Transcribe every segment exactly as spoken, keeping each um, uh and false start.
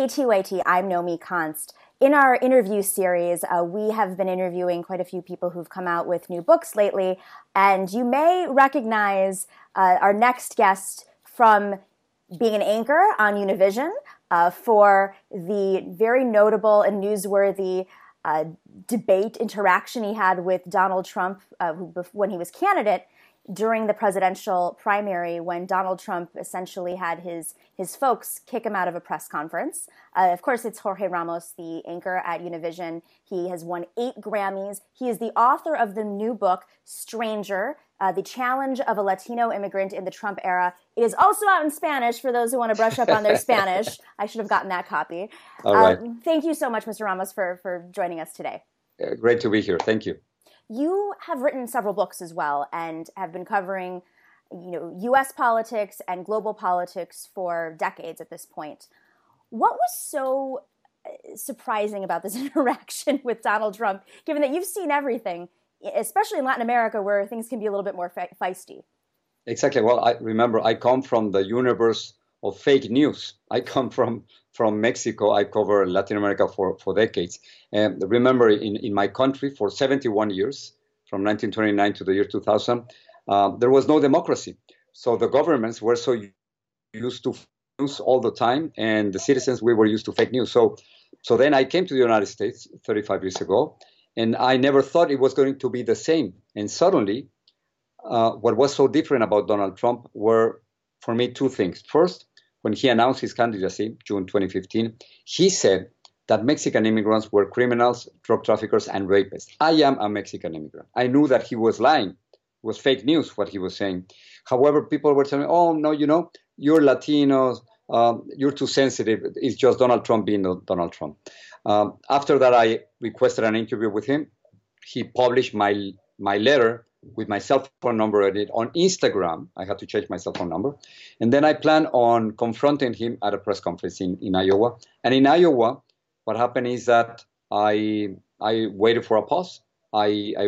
Hey T Y T, I'm Nomi Const. In our interview series, uh, we have been interviewing quite a few people who've come out with new books lately, and you may recognize uh, our next guest from being an anchor on Univision uh, for the very notable and newsworthy uh, debate interaction he had with Donald Trump uh, who, when he was candidate during the presidential primary, when Donald Trump essentially had his his folks kick him out of a press conference. Uh, of course, it's Jorge Ramos, the anchor at Univision. He has won eight Grammys. He is the author of the new book, Stranger, uh, The Challenge of a Latino Immigrant in the Trump Era. It is also out in Spanish for those who want to brush up on their Spanish. I should have gotten that copy. All right. Um, thank you so much, Mister Ramos, for, for joining us today. Uh, great to be here. Thank you. You have written several books as well and have been covering, you know, U S politics and global politics for decades at this point. What was so surprising about this interaction with Donald Trump, given that you've seen everything, especially in Latin America, where things can be a little bit more fe- feisty? Exactly. Well, I remember I come from the universe of fake news. I come from from Mexico. I cover Latin America for, for decades. And remember, in, in my country, for seventy-one years, from nineteen twenty-nine to the year two thousand, uh, there was no democracy. So the governments were so used to news all the time, and the citizens, we were used to fake news. So, so then I came to the United States thirty-five years ago, and I never thought it was going to be the same. And suddenly, uh, what was so different about Donald Trump were, for me, two things. First, when he announced his candidacy, June twenty fifteen, he said that Mexican immigrants were criminals, drug traffickers, and rapists. I am a Mexican immigrant. I knew that he was lying. It was fake news, what he was saying. However, people were telling me, oh, no, you know, you're Latinos, um, you're too sensitive. It's just Donald Trump being Donald Trump. Um, after that, I requested an interview with him. He published my my letter with my cell phone number on it on Instagram. I had to change my cell phone number. And then I plan on confronting him at a press conference in, in Iowa. And in Iowa, what happened is that I I waited for a pause. I, I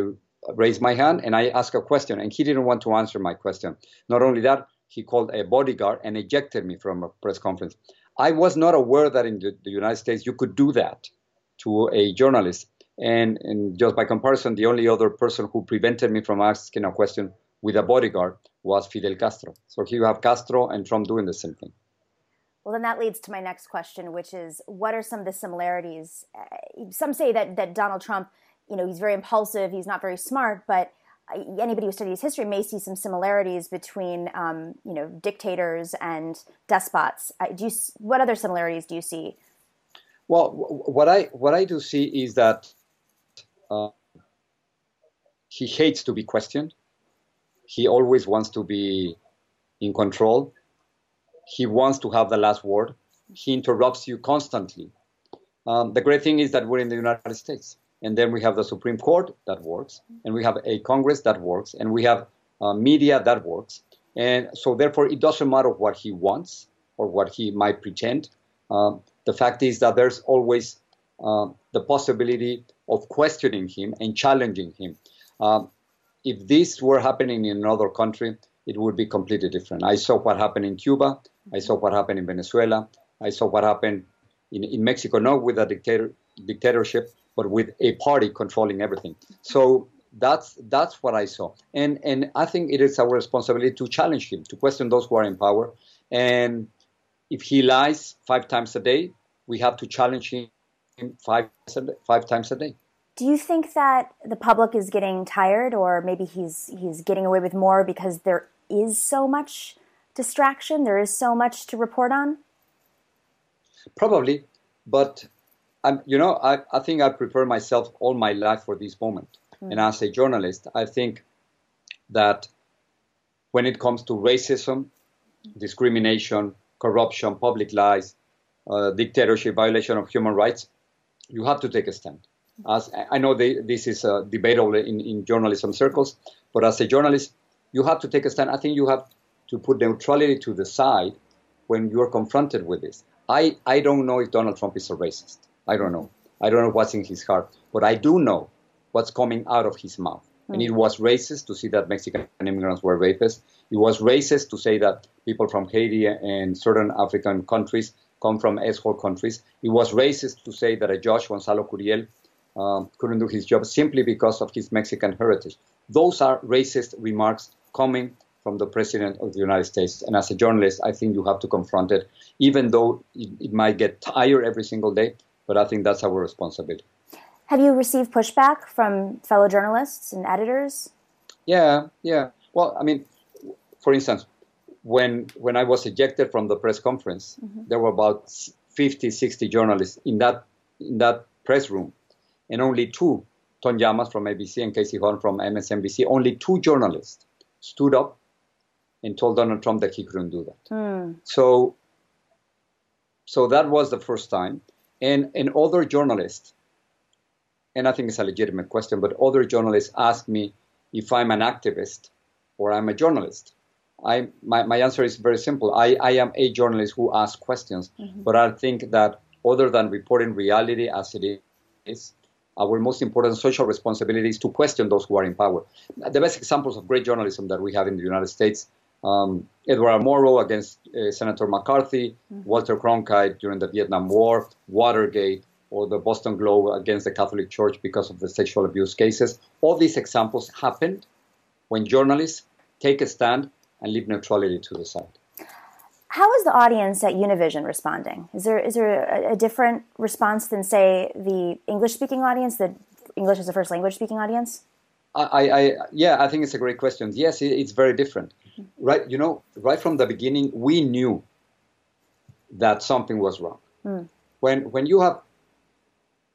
raised my hand and I asked a question, and he didn't want to answer my question. Not only that, he called a bodyguard and ejected me from a press conference. I was not aware that in the, the United States you could do that to a journalist. And, and just by comparison, the only other person who prevented me from asking a question with a bodyguard was Fidel Castro. So here you have Castro and Trump doing the same thing. Well, then that leads to my next question, which is, what are some of the similarities? Uh, some say that, that Donald Trump, you know, he's very impulsive, he's not very smart, but anybody who studies history may see some similarities between, um, you know, dictators and despots. Uh, do you, what other similarities do you see? Well, what I what I do see is that Uh, he hates to be questioned. He always wants to be in control. He wants to have the last word. He interrupts you constantly. Um, the great thing is that we're in the United States. And then we have the Supreme Court that works. And we have a Congress that works. And we have uh, media that works. And so therefore, it doesn't matter what he wants or what he might pretend. Um, the fact is that there's always uh, the possibility of questioning him and challenging him. Um, if this were happening in another country, it would be completely different. I saw what happened in Cuba. I saw what happened in Venezuela. I saw what happened in, in Mexico, not with a dictator, dictatorship, but with a party controlling everything. So that's that's what I saw. And, and I think it is our responsibility to challenge him, to question those who are in power. And if he lies five times a day, we have to challenge him Five, five times a day. Do you think that the public is getting tired, or maybe he's he's getting away with more because there is so much distraction, there is so much to report on? Probably, but I'm, you know, I, I think I prepared myself all my life for this moment. Mm. And as a journalist, I think that when it comes to racism, discrimination, corruption, public lies, uh, dictatorship, violation of human rights, you have to take a stand. As I know they, this is uh, debatable in, in journalism circles, but as a journalist, you have to take a stand. I think you have to put neutrality to the side when you're confronted with this. I, I don't know if Donald Trump is a racist. I don't know. I don't know what's in his heart, but I do know what's coming out of his mouth. Mm-hmm. And it was racist to see that Mexican immigrants were rapists. It was racist to say that people from Haiti and certain African countries come from S four countries. It was racist to say that a judge, Gonzalo Curiel, um, couldn't do his job simply because of his Mexican heritage. Those are racist remarks coming from the President of the United States. And as a journalist, I think you have to confront it, even though it, it might get tired every single day. But I think that's our responsibility. Have you received pushback from fellow journalists and editors? Yeah, yeah. Well, I mean, for instance, when when I was ejected from the press conference, mm-hmm. there were about fifty, sixty journalists in that in that press room, and only two, Tony Yamas from A B C and Casey Horn from M S N B C, only two journalists stood up and told Donald Trump that he couldn't do that. Mm. So, so that was the first time. And, and other journalists, and I think it's a legitimate question, but other journalists ask me if I'm an activist or I'm a journalist. I, my, my answer is very simple. I, I am a journalist who asks questions, mm-hmm. but I think that other than reporting reality as it is, our most important social responsibility is to question those who are in power. The best examples of great journalism that we have in the United States, um, Edward Murrow against uh, Senator McCarthy, mm-hmm. Walter Cronkite during the Vietnam War, Watergate, or the Boston Globe against the Catholic Church because of the sexual abuse cases. All these examples happened when journalists take a stand and leave neutrality to the side. How is the audience at Univision responding? Is there is there a, a different response than, say, the English-speaking audience, the English as a first language-speaking audience? I, I yeah, I think it's a great question. Yes, it, it's very different. Mm-hmm. Right, you know, right from the beginning, we knew that something was wrong. Mm. When when you have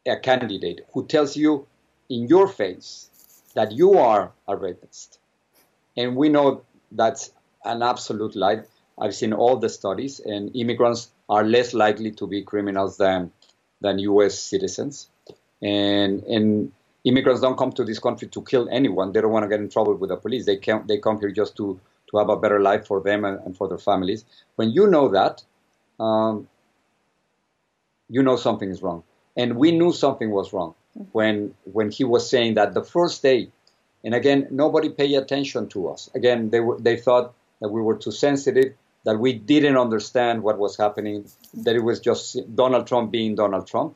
a candidate who tells you in your face that you are a rapist, and we know that's an absolute lie. I've seen all the studies, and immigrants are less likely to be criminals than than U S citizens. And and immigrants don't come to this country to kill anyone. They don't want to get in trouble with the police. They can they come here just to, to have a better life for them and, and for their families. When you know that, um, you know something is wrong. And we knew something was wrong when when he was saying that the first day. And again, nobody paid attention to us. Again, they were, they thought that we were too sensitive, that we didn't understand what was happening, that it was just Donald Trump being Donald Trump.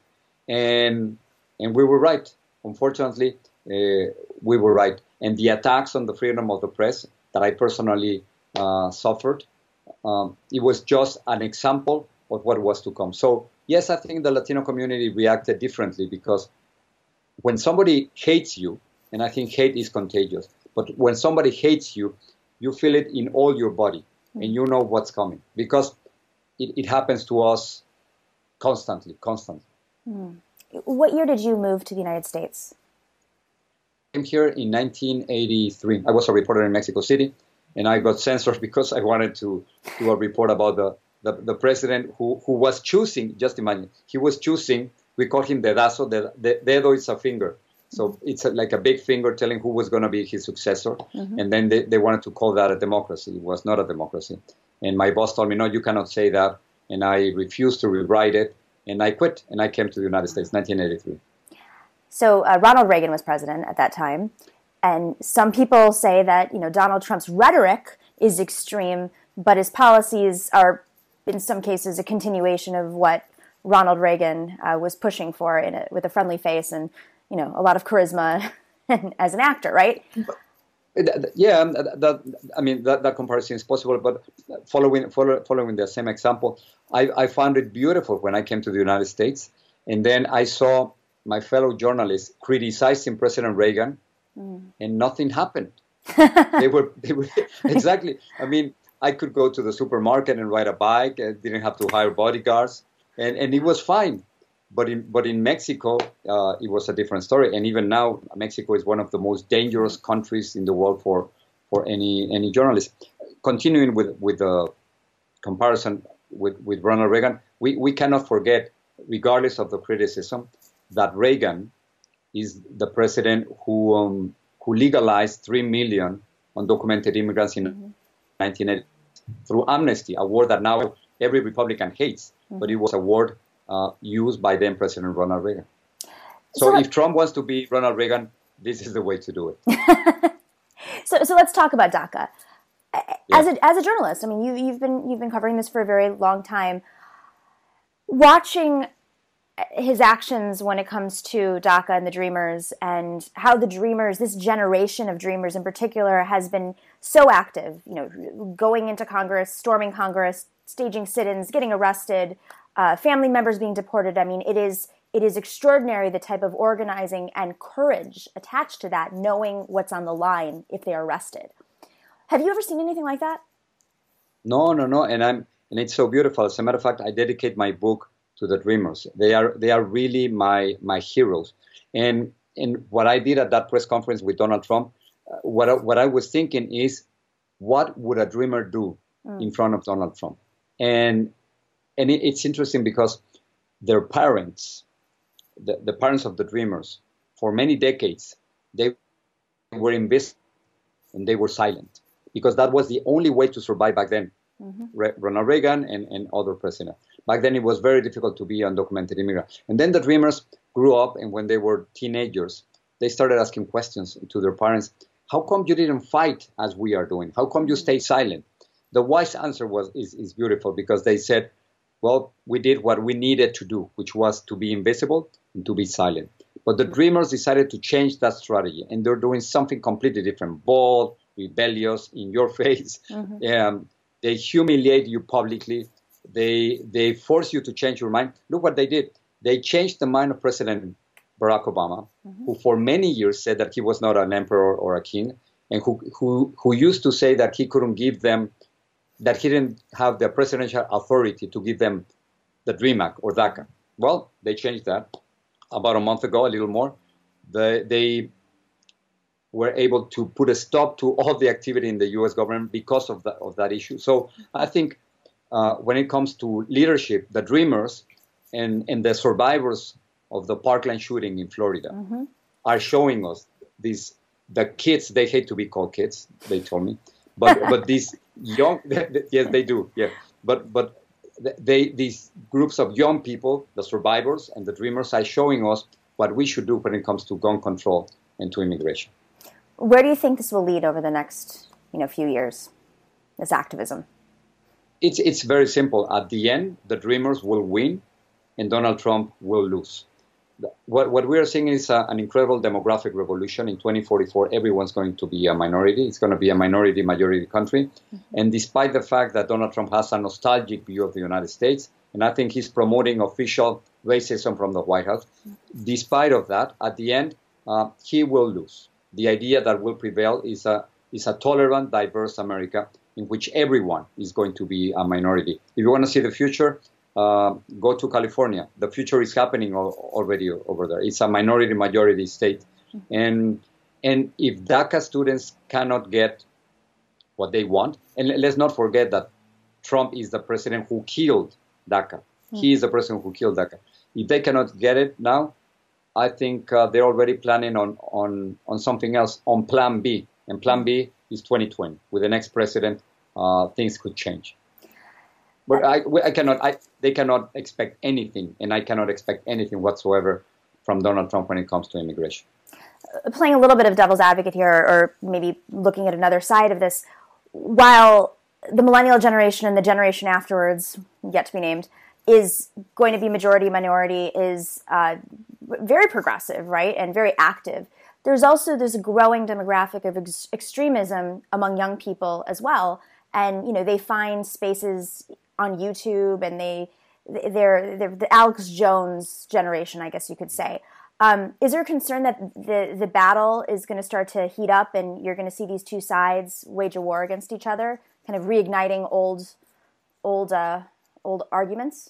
And and we were right. Unfortunately, uh, we were right. And the attacks on the freedom of the press that I personally uh, suffered, um, it was just an example of what was to come. So, yes, I think the Latino community reacted differently because when somebody hates you, and I think hate is contagious, but when somebody hates you, you feel it in all your body, and you know what's coming, because it, it happens to us constantly, constantly. Mm. What year did you move to the United States? I came here in nineteen eighty-three. I was a reporter in Mexico City, and I got censored because I wanted to do a report about the, the, the president who, who was choosing, just imagine, he was choosing, we call him dedazo, dedo is a finger. So it's like a big finger telling who was going to be his successor. Mm-hmm. And then they, they wanted to call that a democracy. It was not a democracy. And my boss told me, no, you cannot say that. And I refused to rewrite it. And I quit. And I came to the United States, nineteen eighty-three. So uh, Ronald Reagan was president at that time. And some people say that, you know, Donald Trump's rhetoric is extreme, but his policies are, in some cases, a continuation of what Ronald Reagan uh, was pushing for in a, with a friendly face and, you know, a lot of charisma as an actor, right? Yeah, that, I mean, that, that comparison is possible, but following follow, following the same example, I, I found it beautiful when I came to the United States, and then I saw my fellow journalists criticizing President Reagan, mm. and nothing happened. they were, they were exactly, I mean, I could go to the supermarket and ride a bike, I didn't have to hire bodyguards, and, and it was fine. But in, but in Mexico, uh, it was a different story. And even now, Mexico is one of the most dangerous countries in the world for, for any any journalist. Continuing with, with the comparison with, with Ronald Reagan, we, we cannot forget, regardless of the criticism, that Reagan is the president who um, who legalized three million undocumented immigrants in mm-hmm. nineteen eighty through amnesty, a word that now every Republican hates, mm-hmm. but it was a word Uh, used by then President Ronald Reagan. So, so if Trump wants to be Ronald Reagan, this is the way to do it. so, so let's talk about DACA. As yeah. a as a journalist, I mean, you you've been you've been covering this for a very long time. watching his actions when it comes to DACA and the Dreamers, and how the Dreamers, this generation of Dreamers in particular, has been so active, you know, going into Congress, storming Congress, staging sit-ins, getting arrested, uh, family members being deported. I mean, it is it is extraordinary the type of organizing and courage attached to that, knowing what's on the line if they are arrested. Have you ever seen anything like that? No, no, no. And I'm and it's so beautiful. As a matter of fact, I dedicate my book to the Dreamers. They are they are really my my heroes. And and what I did at that press conference with Donald Trump, uh, what I, what I was thinking is, what would a Dreamer do mm. in front of Donald Trump? And and it, it's interesting because their parents, the, the parents of the Dreamers, for many decades, they were invisible and they were silent, because that was the only way to survive back then. Mm-hmm. Re- Ronald Reagan and, and other presidents. Back then, it was very difficult to be an undocumented immigrant. And then the Dreamers grew up, and when they were teenagers, they started asking questions to their parents. How come you didn't fight as we are doing? How come you stay silent? The wise answer was is, is beautiful, because they said, well, we did what we needed to do, which was to be invisible and to be silent. But the Dreamers decided to change that strategy, and they're doing something completely different, bold, rebellious, in your face. Mm-hmm. Um, they humiliate you publicly. They they force you to change your mind. Look what they did. They changed the mind of President Barack Obama, mm-hmm. who for many years said that he was not an emperor or a king, and who, who who used to say that he couldn't give them, that he didn't have the presidential authority to give them the DREAM Act or DACA. Well, they changed that about a month ago, a little more. The, they were able to put a stop to all the activity in the U S government because of that, of that issue. So I think uh, when it comes to leadership, the Dreamers and, and the survivors of the Parkland shooting in Florida mm-hmm. are showing us these, the kids, they hate to be called kids, they told me, but but these young, yes, they do, yeah, but but they these groups of young people, the survivors and the Dreamers, are showing us what we should do when it comes to gun control and to immigration. Where do you think this will lead over the next, you know, few years, this activism? It's it's very simple. At the end, the Dreamers will win, and Donald Trump will lose. What what we are seeing is a, an incredible demographic revolution. In twenty forty-four, everyone's going to be a minority. It's going to be a minority-majority country. Mm-hmm. And despite the fact that Donald Trump has a nostalgic view of the United States, and I think he's promoting official racism from the White House, mm-hmm. despite of that, at the end, uh, he will lose. The idea that will prevail is a is a tolerant, diverse America in which everyone is going to be a minority. If you want to see the future, uh, go to California. The future is happening al- already over there. It's a minority-majority state. Mm-hmm. And and if DACA students cannot get what they want, and let's not forget that Trump is the president who killed DACA. Mm-hmm. He is the president who killed DACA. If they cannot get it now, I think uh, they're already planning on, on, on something else, on Plan B. And Plan B is twenty twenty. With the next president, uh, things could change. But I, I cannot. I, they cannot expect anything, and I cannot expect anything whatsoever from Donald Trump when it comes to immigration. Playing a little bit of devil's advocate here, or maybe looking at another side of this, while the millennial generation and the generation afterwards, yet to be named, is going to be majority minority, is uh, very progressive, right, and very active. There's also this growing demographic of ex- extremism among young people as well, and you know they find spaces on YouTube, and they they're, they're the Alex Jones generation, I guess you could say. Um, is there a concern that the the battle is going to start to heat up, and you're going to see these two sides wage a war against each other, kind of reigniting old old. Uh, old arguments?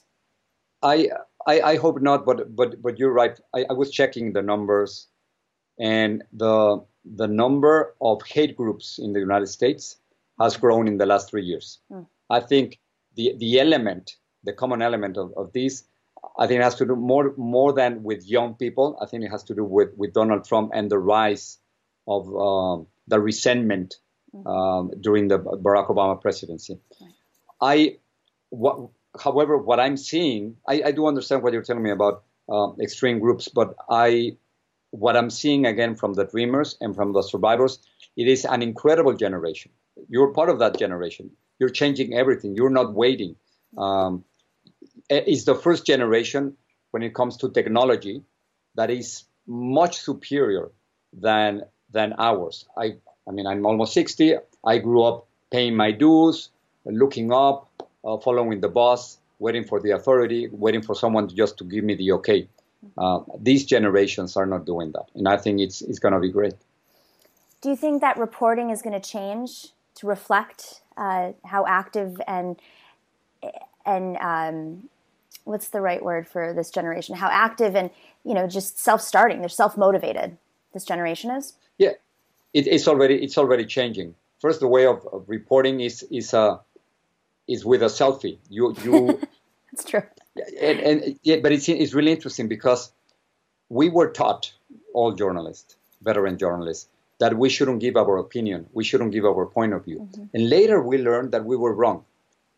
I, I I hope not, but but but you're right. I, I was checking the numbers, and the the number of hate groups in the United States has grown in the last three years. Mm. I think the the element, the common element of, of this, I think it has to do more more than with young people. I think it has to do with, with Donald Trump and the rise of um, the resentment mm. um, during the Barack Obama presidency. Right. I what. However, what I'm seeing, I, I do understand what you're telling me about uh, extreme groups, but I, what I'm seeing again from the Dreamers and from the survivors, it is an incredible generation. You're part of that generation. You're changing everything. You're not waiting. Um, is the first generation when it comes to technology that is much superior than than ours. I, I mean, I'm almost sixty. I grew up paying my dues, looking up, uh, following the boss, waiting for the authority, waiting for someone just to give me the okay. Uh, these generations are not doing that, and I think it's it's going to be great. Do you think that reporting is going to change to reflect uh, how active and and um, what's the right word for this generation? How active and you know just self-starting, they're self-motivated. This generation is? Yeah, it, it's already it's already changing. First, the way of, of reporting is is uh, is with a selfie. You you. That's true. And, and yeah, but it's it's really interesting because we were taught, all journalists, veteran journalists, that we shouldn't give our opinion, we shouldn't give our point of view. Mm-hmm. And later we learned that we were wrong,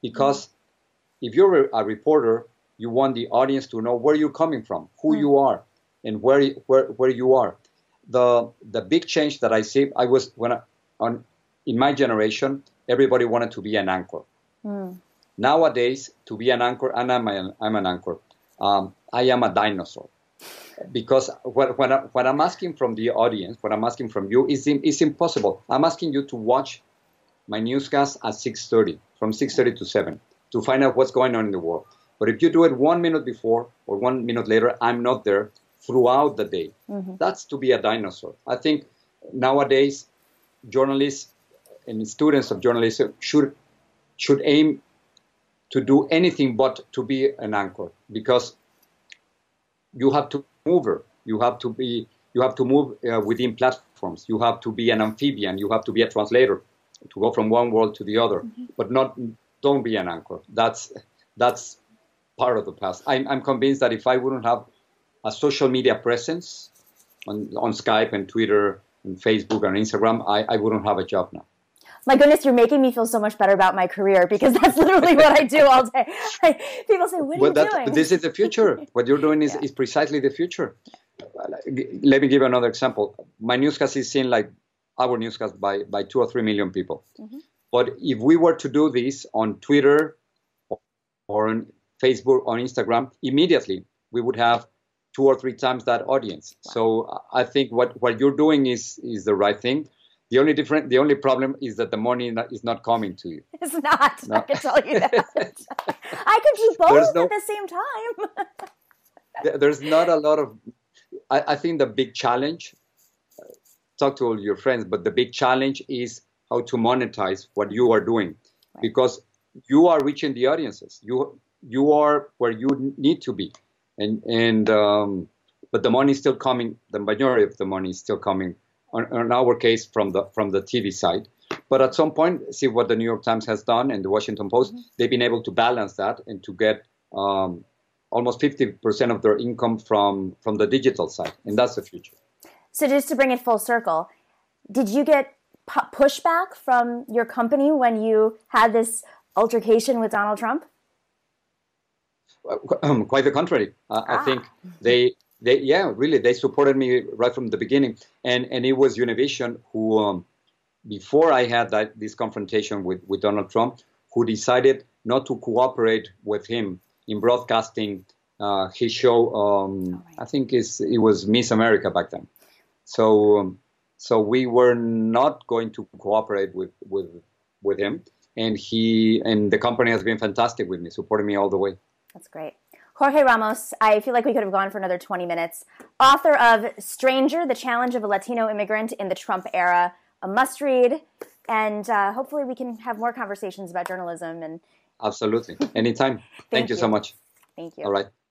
because mm-hmm. if you're a reporter, you want the audience to know where you're coming from, who mm-hmm. you are, and where where where you are. The the big change that I see, I was when I, on in my generation, everybody wanted to be an anchor. Mm. Nowadays, to be an anchor, and I'm a, I'm an anchor. Um, I am a dinosaur, because what what, I, what I'm asking from the audience, what I'm asking from you, is is impossible. I'm asking you to watch my newscast at six thirty, from six thirty to seven, to find out what's going on in the world. But if you do it one minute before or one minute later, I'm not there throughout the day. Mm-hmm. That's to be a dinosaur. I think nowadays journalists and students of journalism should should aim to do anything but to be an anchor, because you have to move her. You have to be you have to move uh, within platforms. You have to be an amphibian. You have to be a translator to go from one world to the other. Mm-hmm. But not don't be an anchor. That's that's part of the past. I'm, I'm convinced that if I wouldn't have a social media presence on, on Skype and Twitter and Facebook and Instagram, I, I wouldn't have a job now. My goodness, you're making me feel so much better about my career, because that's literally what I do all day. I, people say, what are well, you that, doing? This is the future. What you're doing is, yeah. is precisely the future. Let me give you another example. My newscast is seen, like our newscast, by, by two or three million people. Mm-hmm. But if we were to do this on Twitter or on Facebook or Instagram, immediately we would have two or three times that audience. Wow. So I think what, what you're doing is is the right thing. The only different, the only problem is that the money not, is not coming to you. It's not. No. I can tell you that. I can do both no, at the same time. There's not a lot of. I, I think the big challenge. Uh, talk to all your friends, but the big challenge is how to monetize what you are doing, right? Because you are reaching the audiences. You you are where you need to be. And and um, but the money is still coming. The majority of the money is still coming, on, on our case, from the from the T V side. But at some point, see what the New York Times has done and the Washington Post. Mm-hmm. They've been able to balance that and to get um, almost fifty percent of their income from from the digital side, and that's the future. So just to bring it full circle, did you get pu- pushback from your company when you had this altercation with Donald Trump? Quite the contrary. Uh, ah. I think they, they, yeah, really, they supported me right from the beginning. And and it was Univision who, um, before I had that this confrontation with, with Donald Trump, who decided not to cooperate with him in broadcasting uh, his show. Um, oh, right. I think it's, it was Miss America back then. So um, so we were not going to cooperate with, with with him. And he and the company has been fantastic with me, supporting me all the way. That's great. Jorge Ramos, I feel like we could have gone for another twenty minutes. Author of Stranger, The Challenge of a Latino Immigrant in the Trump Era, a must-read, and uh, hopefully we can have more conversations about journalism. And absolutely. Anytime. Thank, Thank you so much. Thank you. All right.